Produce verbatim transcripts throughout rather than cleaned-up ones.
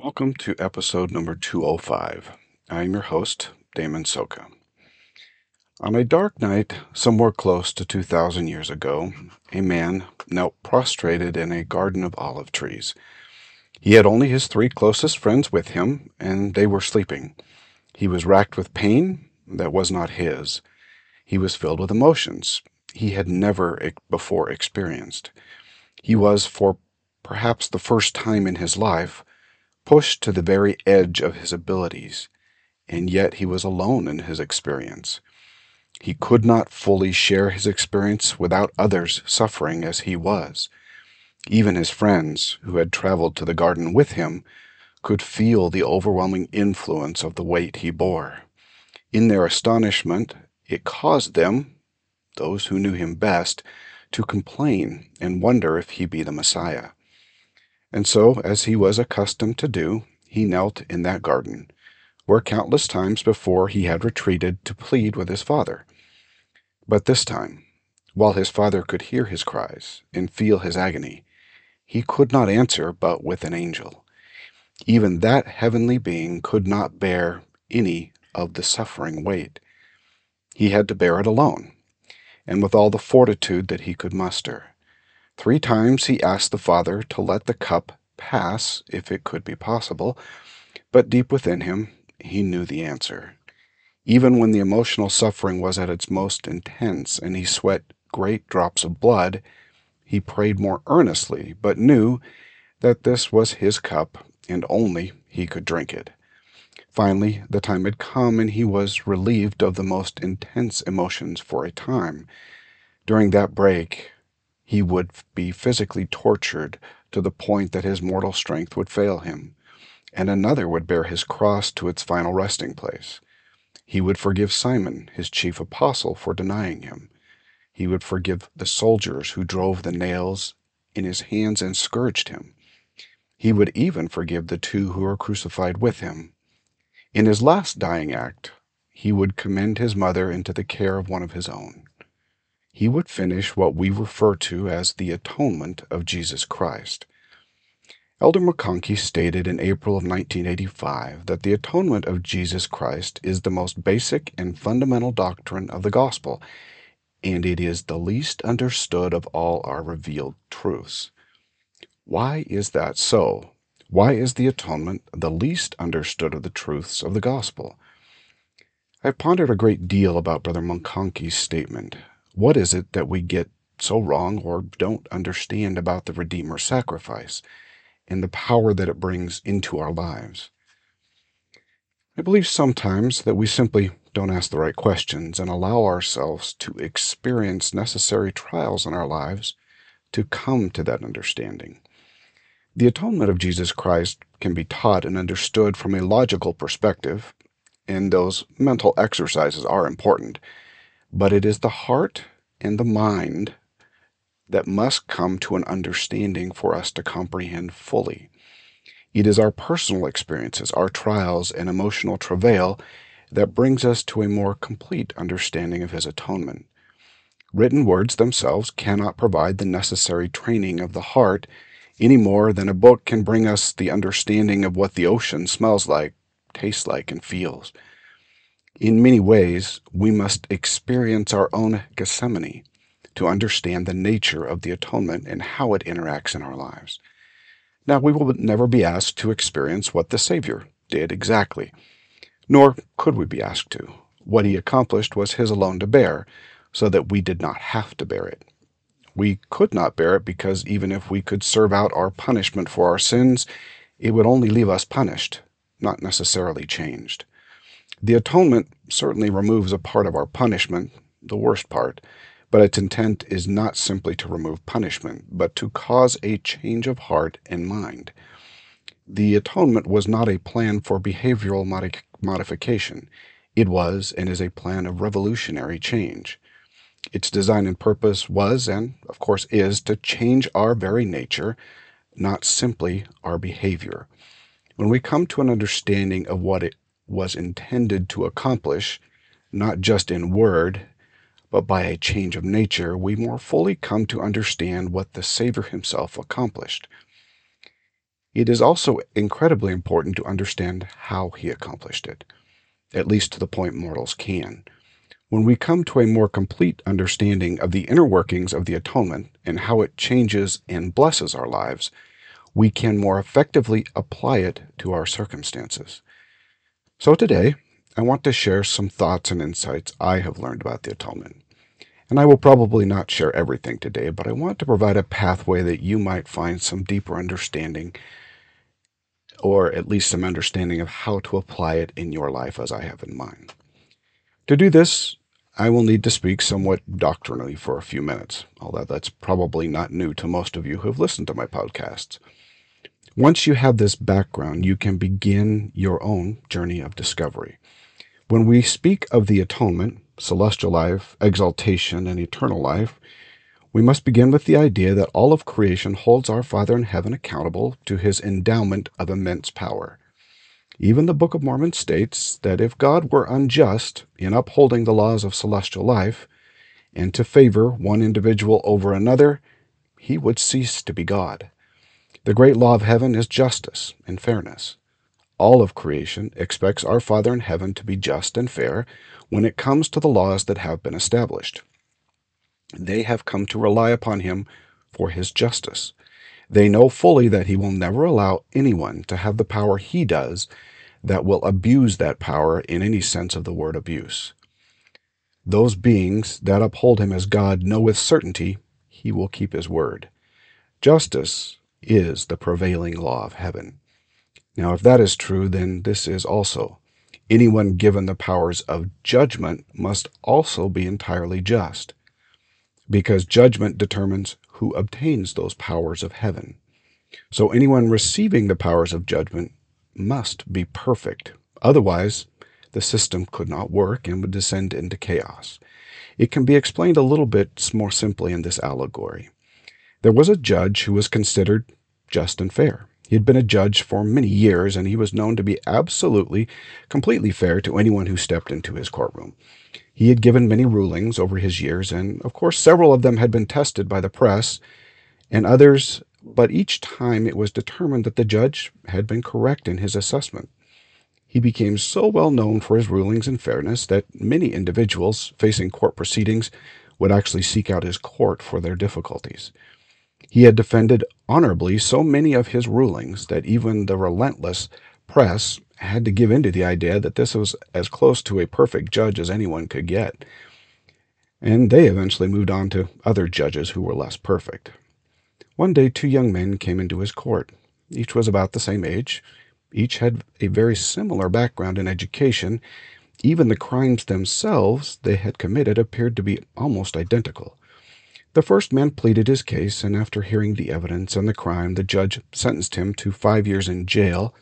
Welcome to episode number two oh five. I am your host, Damon Soka. On a dark night, somewhere close to two thousand years ago, a man knelt prostrated in a garden of olive trees. He had only his three closest friends with him, and they were sleeping. He was racked with pain that was not his. He was filled with emotions he had never before experienced. He was, for perhaps the first time in his life, pushed to the very edge of his abilities, and yet he was alone in his experience. He could not fully share his experience without others suffering as he was. Even his friends, who had traveled to the garden with him, could feel the overwhelming influence of the weight he bore. In their astonishment, it caused them, those who knew him best, to complain and wonder if he be the Messiah. And so, as he was accustomed to do, he knelt in that garden, where countless times before he had retreated to plead with his father. But this time, while his father could hear his cries and feel his agony, he could not answer but with an angel. Even that heavenly being could not bear any of the suffering weight. He had to bear it alone, and with all the fortitude that he could muster. Three times he asked the Father to let the cup pass, if it could be possible, but deep within him he knew the answer. Even when the emotional suffering was at its most intense and he sweat great drops of blood, he prayed more earnestly, but knew that this was his cup and only he could drink it. Finally, the time had come and he was relieved of the most intense emotions for a time. During that break, he would be physically tortured to the point that his mortal strength would fail him, and another would bear his cross to its final resting place. He would forgive Simon, his chief apostle, for denying him. He would forgive the soldiers who drove the nails in his hands and scourged him. He would even forgive the two who were crucified with him. In his last dying act, he would commend his mother into the care of one of his own. He would finish what we refer to as the atonement of Jesus Christ. Elder McConkie stated in April of nineteen eighty-five that the atonement of Jesus Christ is the most basic and fundamental doctrine of the gospel, and it is the least understood of all our revealed truths. Why is that so? Why is the atonement the least understood of the truths of the gospel? I've pondered a great deal about Brother McConkie's statement. What is it that we get so wrong or don't understand about the Redeemer's sacrifice and the power that it brings into our lives? I believe sometimes that we simply don't ask the right questions and allow ourselves to experience necessary trials in our lives to come to that understanding. The atonement of Jesus Christ can be taught and understood from a logical perspective, and those mental exercises are important. But it is the heart and the mind that must come to an understanding for us to comprehend fully. It is our personal experiences, our trials, and emotional travail that brings us to a more complete understanding of his atonement. Written words themselves cannot provide the necessary training of the heart any more than a book can bring us the understanding of what the ocean smells like, tastes like, and feels. In many ways, we must experience our own Gethsemane to understand the nature of the atonement and how it interacts in our lives. Now, we will never be asked to experience what the Savior did exactly, nor could we be asked to. What he accomplished was his alone to bear, so that we did not have to bear it. We could not bear it because even if we could serve out our punishment for our sins, it would only leave us punished, not necessarily changed. The atonement certainly removes a part of our punishment, the worst part, but its intent is not simply to remove punishment, but to cause a change of heart and mind. The atonement was not a plan for behavioral modi- modification. It was and is a plan of revolutionary change. Its design and purpose was, and of course is, to change our very nature, not simply our behavior. When we come to an understanding of what it was intended to accomplish, not just in word, but by a change of nature, we more fully come to understand what the Savior himself accomplished. it is also incredibly important to understand how he accomplished it, at least to the point mortals can. When we come to a more complete understanding of the inner workings of the atonement and how it changes and blesses our lives, we can more effectively apply it to our circumstances. So today, I want to share some thoughts and insights I have learned about the atonement. And I will probably not share everything today, but I want to provide a pathway that you might find some deeper understanding, or at least some understanding of how to apply it in your life as I have in mine. To do this, I will need to speak somewhat doctrinally for a few minutes, although that's probably not new to most of you who have listened to my podcasts. Once you have this background, you can begin your own journey of discovery. When we speak of the atonement, celestial life, exaltation, and eternal life, we must begin with the idea that all of creation holds our Father in heaven accountable to his endowment of immense power. Even the Book of Mormon states that if God were unjust in upholding the laws of celestial life and to favor one individual over another, he would cease to be God. The great law of heaven is justice and fairness. All of creation expects our Father in heaven to be just and fair when it comes to the laws that have been established. They have come to rely upon him for his justice. They know fully that he will never allow anyone to have the power he does that will abuse that power in any sense of the word abuse. Those beings that uphold him as God know with certainty he will keep his word. Justice is the prevailing law of heaven. Now, if that is true, then this is also. Anyone given the powers of judgment must also be entirely just, because judgment determines who obtains those powers of heaven. So anyone receiving the powers of judgment must be perfect. Otherwise, the system could not work and would descend into chaos. It can be explained a little bit more simply in this allegory. There was a judge who was considered just and fair. He had been a judge for many years, and he was known to be absolutely, completely fair to anyone who stepped into his courtroom. He had given many rulings over his years, and of course several of them had been tested by the press and others, but each time it was determined that the judge had been correct in his assessment. He became so well known for his rulings and fairness that many individuals facing court proceedings would actually seek out his court for their difficulties. He had defended honorably so many of his rulings that even the relentless press had to give in to the idea that this was as close to a perfect judge as anyone could get, and they eventually moved on to other judges who were less perfect. One day, two young men came into his court. Each was about the same age. Each had a very similar background in education. Even the crimes themselves they had committed appeared to be almost identical. The first man pleaded his case, and after hearing the evidence and the crime, the judge sentenced him to five years in jail,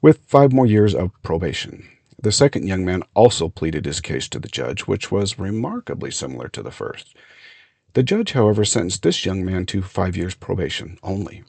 with five more years of probation. The second young man also pleaded his case to the judge, which was remarkably similar to the first. The judge, however, sentenced this young man to five years probation only.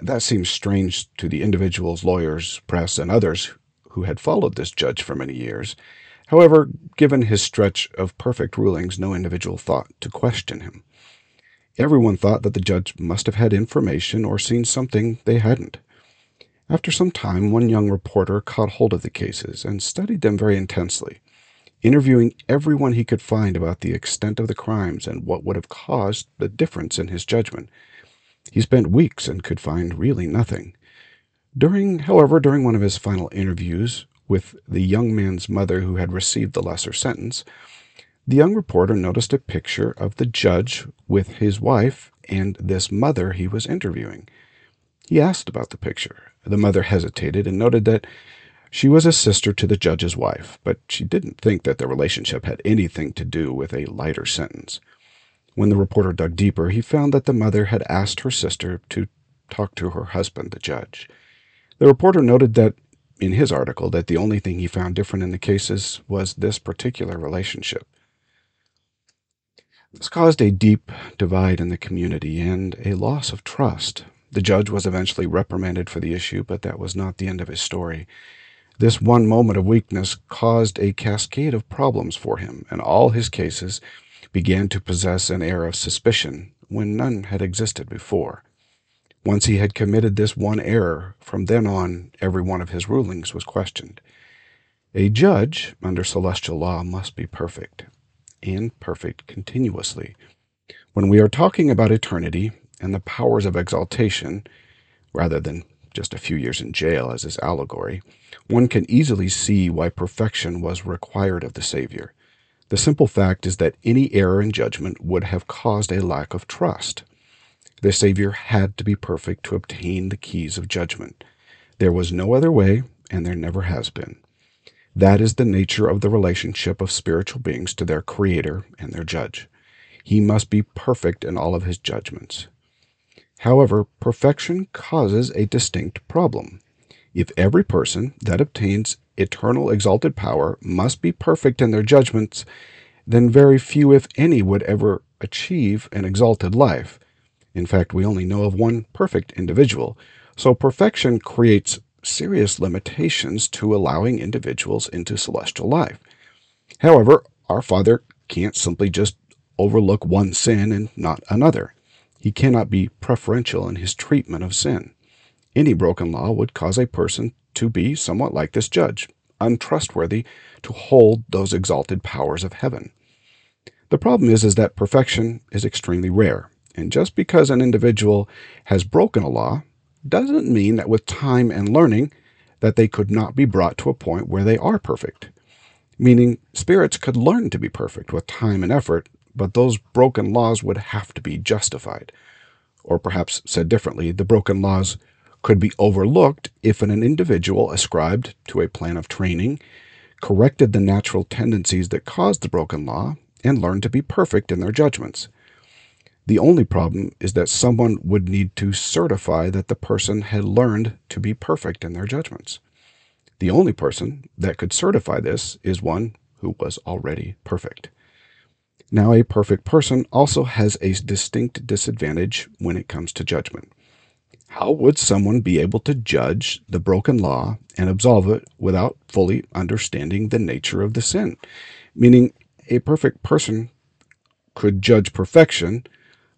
That seems strange to the individuals, lawyers, press, and others who had followed this judge for many years. However, given his stretch of perfect rulings, no individual thought to question him. Everyone thought that the judge must have had information or seen something they hadn't. After some time, one young reporter caught hold of the cases and studied them very intensely, interviewing everyone he could find about the extent of the crimes and what would have caused the difference in his judgment. He spent weeks and could find really nothing. During, however, during one of his final interviews with the young man's mother who had received the lesser sentence, the young reporter noticed a picture of the judge with his wife and this mother he was interviewing. He asked about the picture. The mother hesitated and noted that she was a sister to the judge's wife, but she didn't think that their relationship had anything to do with a lighter sentence. When the reporter dug deeper, he found that the mother had asked her sister to talk to her husband, the judge. The reporter noted that in his article that the only thing he found different in the cases was this particular relationship. This caused a deep divide in the community and a loss of trust. The judge was eventually reprimanded for the issue, but that was not the end of his story. This one moment of weakness caused a cascade of problems for him, and all his cases began to possess an air of suspicion when none had existed before. Once he had committed this one error, from then on every one of his rulings was questioned. A judge under celestial law must be perfect, and perfect continuously. When we are talking about eternity and the powers of exaltation, rather than just a few years in jail as his allegory, one can easily see why perfection was required of the Savior. The simple fact is that any error in judgment would have caused a lack of trust. The Savior had to be perfect to obtain the keys of judgment. There was no other way, and there never has been. That is the nature of the relationship of spiritual beings to their Creator and their Judge. He must be perfect in all of his judgments. However, perfection causes a distinct problem. If every person that obtains eternal exalted power must be perfect in their judgments, then very few, if any, would ever achieve an exalted life. In fact, we only know of one perfect individual, so perfection creates serious limitations to allowing individuals into celestial life. However, our Father can't simply just overlook one sin and not another. He cannot be preferential in his treatment of sin. Any broken law would cause a person to be somewhat like this judge, untrustworthy to hold those exalted powers of heaven. The problem is, is that perfection is extremely rare. And just because an individual has broken a law doesn't mean that with time and learning that they could not be brought to a point where they are perfect. Meaning spirits could learn to be perfect with time and effort, but those broken laws would have to be justified. Or perhaps said differently, the broken laws could be overlooked if an individual ascribed to a plan of training, corrected the natural tendencies that caused the broken law, and learned to be perfect in their judgments. The only problem is that someone would need to certify that the person had learned to be perfect in their judgments. The only person that could certify this is one who was already perfect. Now, a perfect person also has a distinct disadvantage when it comes to judgment. How would someone be able to judge the broken law and absolve it without fully understanding the nature of the sin? Meaning, a perfect person could judge perfection,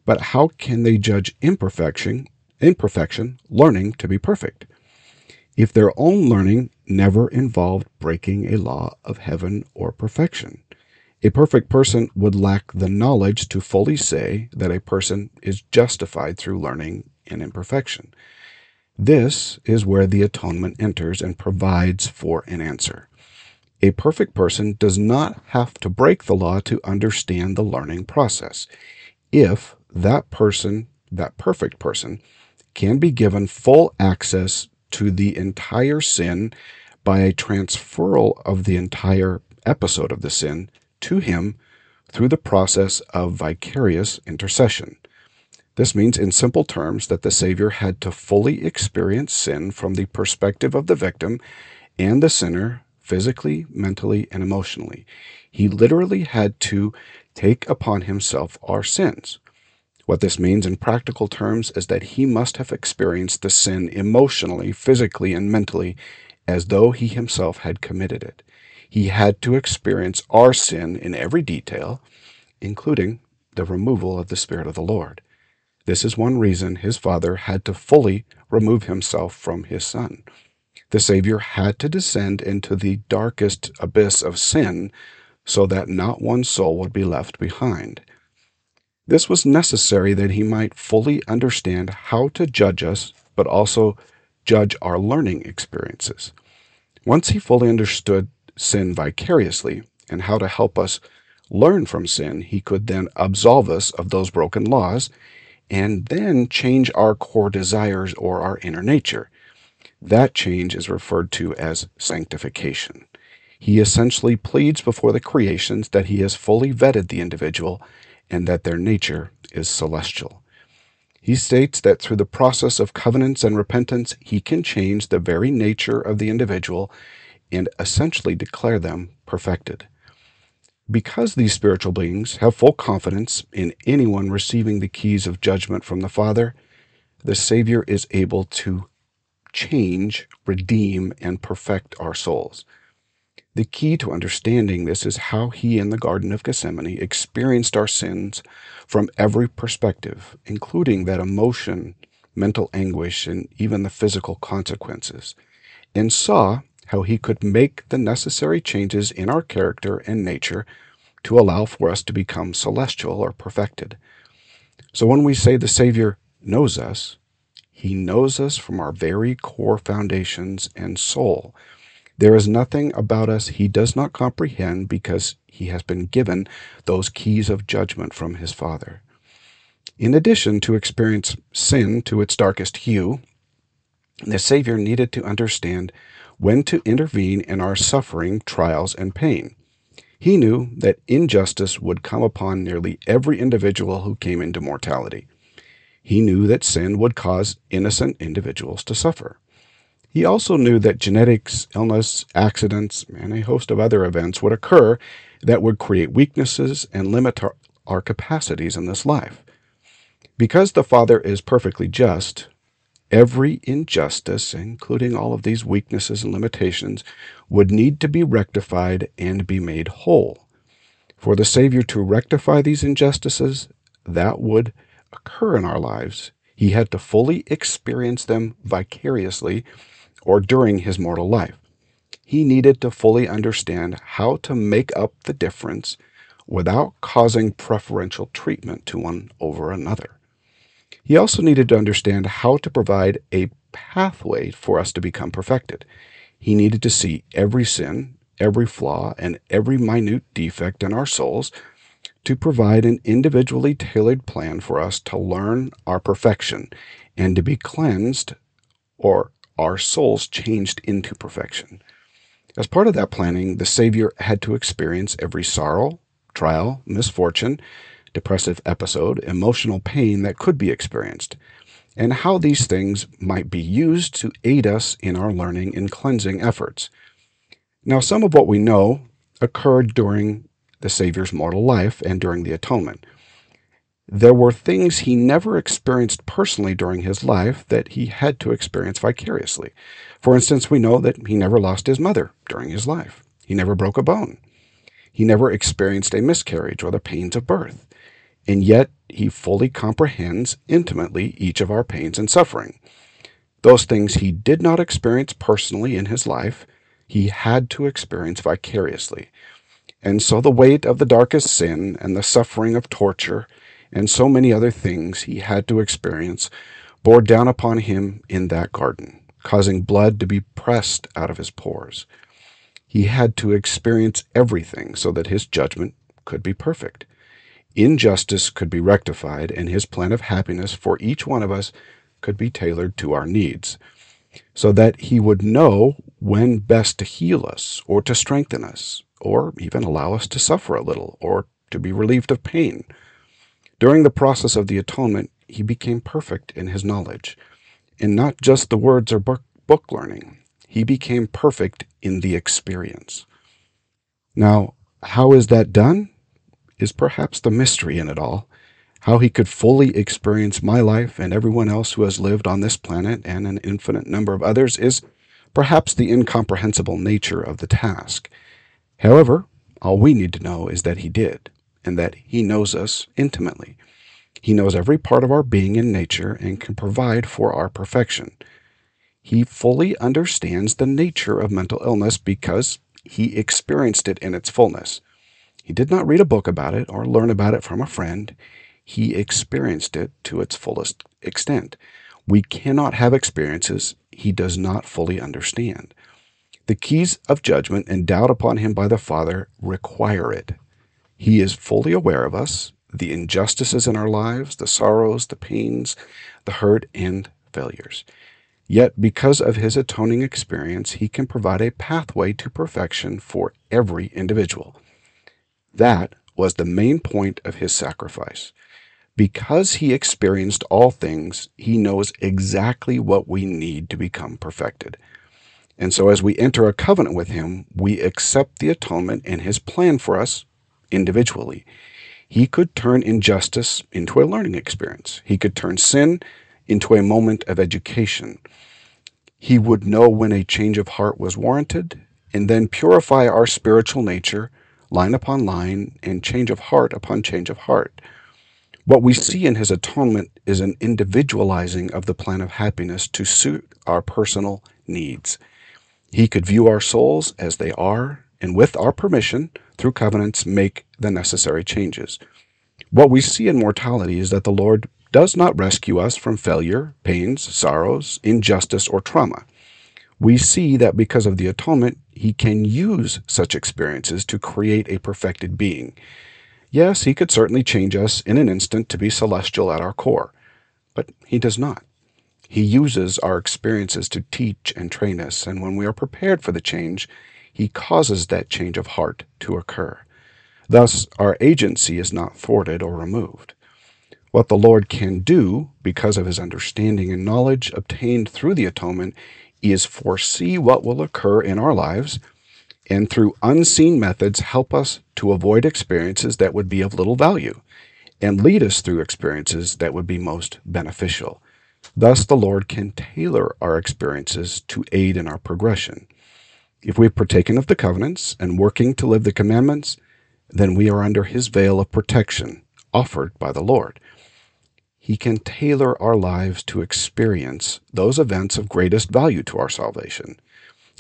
but how can they judge imperfection, imperfection, learning to be perfect? If their own learning never involved breaking a law of heaven or perfection, a perfect person would lack the knowledge to fully say that a person is justified through learning and imperfection. This is where the atonement enters and provides for an answer. A perfect person does not have to break the law to understand the learning process. If that person, that perfect person, can be given full access to the entire sin by a transferal of the entire episode of the sin to him through the process of vicarious intercession. This means, in simple terms, that the Savior had to fully experience sin from the perspective of the victim and the sinner, physically, mentally, and emotionally. He literally had to take upon himself our sins. What this means in practical terms is that he must have experienced the sin emotionally, physically, and mentally as though he himself had committed it. He had to experience our sin in every detail, including the removal of the Spirit of the Lord. This is one reason his Father had to fully remove himself from his Son. The Savior had to descend into the darkest abyss of sin so that not one soul would be left behind. This was necessary that he might fully understand how to judge us, but also judge our learning experiences. Once he fully understood sin vicariously and how to help us learn from sin, he could then absolve us of those broken laws and then change our core desires or our inner nature. That change is referred to as sanctification. He essentially pleads before the creations that he has fully vetted the individual and that their nature is celestial. He states that through the process of covenants and repentance, he can change the very nature of the individual and essentially declare them perfected. Because these spiritual beings have full confidence in anyone receiving the keys of judgment from the Father, the Savior is able to change, redeem, and perfect our souls. The key to understanding this is how he in the Garden of Gethsemane experienced our sins from every perspective, including that emotion, mental anguish, and even the physical consequences, and saw how he could make the necessary changes in our character and nature to allow for us to become celestial or perfected. So when we say the Savior knows us, he knows us from our very core foundations and soul. There is nothing about us he does not comprehend, because he has been given those keys of judgment from his Father. In addition to experience sin to its darkest hue, the Savior needed to understand when to intervene in our suffering, trials, and pain. He knew that injustice would come upon nearly every individual who came into mortality. He knew that sin would cause innocent individuals to suffer. He also knew that genetics, illness, accidents, and a host of other events would occur that would create weaknesses and limit our, our capacities in this life. Because the Father is perfectly just, every injustice, including all of these weaknesses and limitations, would need to be rectified and be made whole. For the Savior to rectify these injustices that would occur in our lives, he had to fully experience them vicariously or during his mortal life. He needed to fully understand how to make up the difference without causing preferential treatment to one over another. He also needed to understand how to provide a pathway for us to become perfected. He needed to see every sin, every flaw, and every minute defect in our souls to provide an individually tailored plan for us to learn our perfection and to be cleansed, or our souls changed into perfection. As part of that planning, the Savior had to experience every sorrow, trial, misfortune, depressive episode, emotional pain that could be experienced, and how these things might be used to aid us in our learning and cleansing efforts. Now, some of what we know occurred during the Savior's mortal life and during the atonement. There were things he never experienced personally during his life that he had to experience vicariously. For instance, we know that he never lost his mother during his life. He never broke a bone. He never experienced a miscarriage or the pains of birth. And yet he fully comprehends intimately each of our pains and suffering. Those things he did not experience personally in his life, he had to experience vicariously. And so the weight of the darkest sin and the suffering of torture and so many other things he had to experience bore down upon him in that garden, causing blood to be pressed out of his pores. He had to experience everything so that his judgment could be perfect. Injustice could be rectified, and his plan of happiness for each one of us could be tailored to our needs, so that he would know when best to heal us, or to strengthen us, or even allow us to suffer a little, or to be relieved of pain. During the process of the atonement, he became perfect in his knowledge, in not just the words or book learning. He became perfect in the experience. Now, how is that done? Is perhaps the mystery in it all, how he could fully experience my life and everyone else who has lived on this planet and an infinite number of others is perhaps the incomprehensible nature of the task. However, all we need to know is that he did, and that he knows us intimately. He knows every part of our being and nature and can provide for our perfection. He fully understands the nature of mental illness because he experienced it in its fullness. He did not read a book about it or learn about it from a friend. He experienced it to its fullest extent. We cannot have experiences he does not fully understand. The keys of judgment endowed upon him by the Father require it. He is fully aware of us, the injustices in our lives, the sorrows, the pains, the hurt, and failures. Yet, because of his atoning experience, he can provide a pathway to perfection for every individual. That was the main point of his sacrifice. Because he experienced all things, he knows exactly what we need to become perfected. And so as we enter a covenant with him, we accept the atonement and his plan for us individually. He could turn injustice into a learning experience. He could turn sin into a moment of education. He would know when a change of heart was warranted, and then purify our spiritual nature line upon line, and change of heart upon change of heart. What we see in his atonement is an individualizing of the plan of happiness to suit our personal needs. He could view our souls as they are, and with our permission, through covenants, make the necessary changes. What we see in mortality is that the Lord does not rescue us from failure, pains, sorrows, injustice, or trauma. We see that because of the atonement, he can use such experiences to create a perfected being. Yes, he could certainly change us in an instant to be celestial at our core, but he does not. He uses our experiences to teach and train us, and when we are prepared for the change, he causes that change of heart to occur. Thus, our agency is not thwarted or removed. What the Lord can do, because of his understanding and knowledge obtained through the atonement, is foresee what will occur in our lives, and through unseen methods help us to avoid experiences that would be of little value, and lead us through experiences that would be most beneficial. Thus the Lord can tailor our experiences to aid in our progression. If we have partaken of the covenants and working to live the commandments, then we are under his veil of protection offered by the Lord. He can tailor our lives to experience those events of greatest value to our salvation.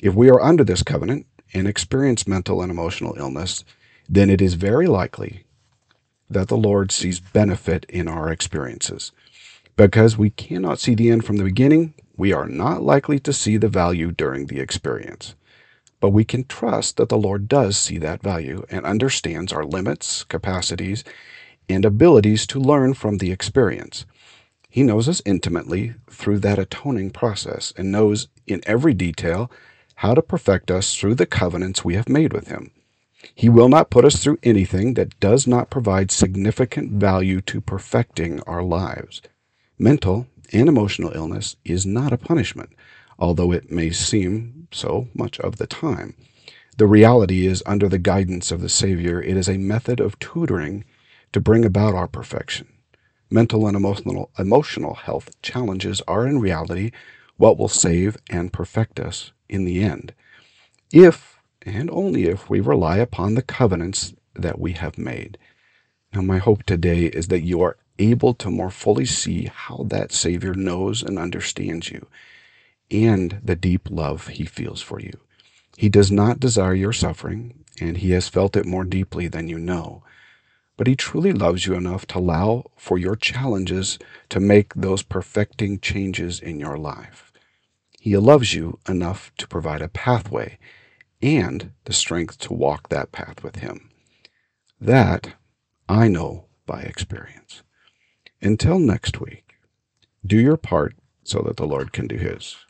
If we are under this covenant and experience mental and emotional illness, then it is very likely that the Lord sees benefit in our experiences. Because we cannot see the end from the beginning, we are not likely to see the value during the experience. But we can trust that the Lord does see that value and understands our limits, capacities, and abilities to learn from the experience. He knows us intimately through that atoning process and knows in every detail how to perfect us through the covenants we have made with him. He will not put us through anything that does not provide significant value to perfecting our lives. Mental and emotional illness is not a punishment, although it may seem so much of the time. The reality is, under the guidance of the Savior, it is a method of tutoring to bring about our perfection. Mental and emotional, emotional health challenges are in reality what will save and perfect us in the end, if and only if we rely upon the covenants that we have made. Now, my hope today is that you are able to more fully see how that Savior knows and understands you, and the deep love he feels for you. He does not desire your suffering, and he has felt it more deeply than you know. But he truly loves you enough to allow for your challenges to make those perfecting changes in your life. He loves you enough to provide a pathway and the strength to walk that path with him. That I know by experience. Until next week, do your part so that the Lord can do his.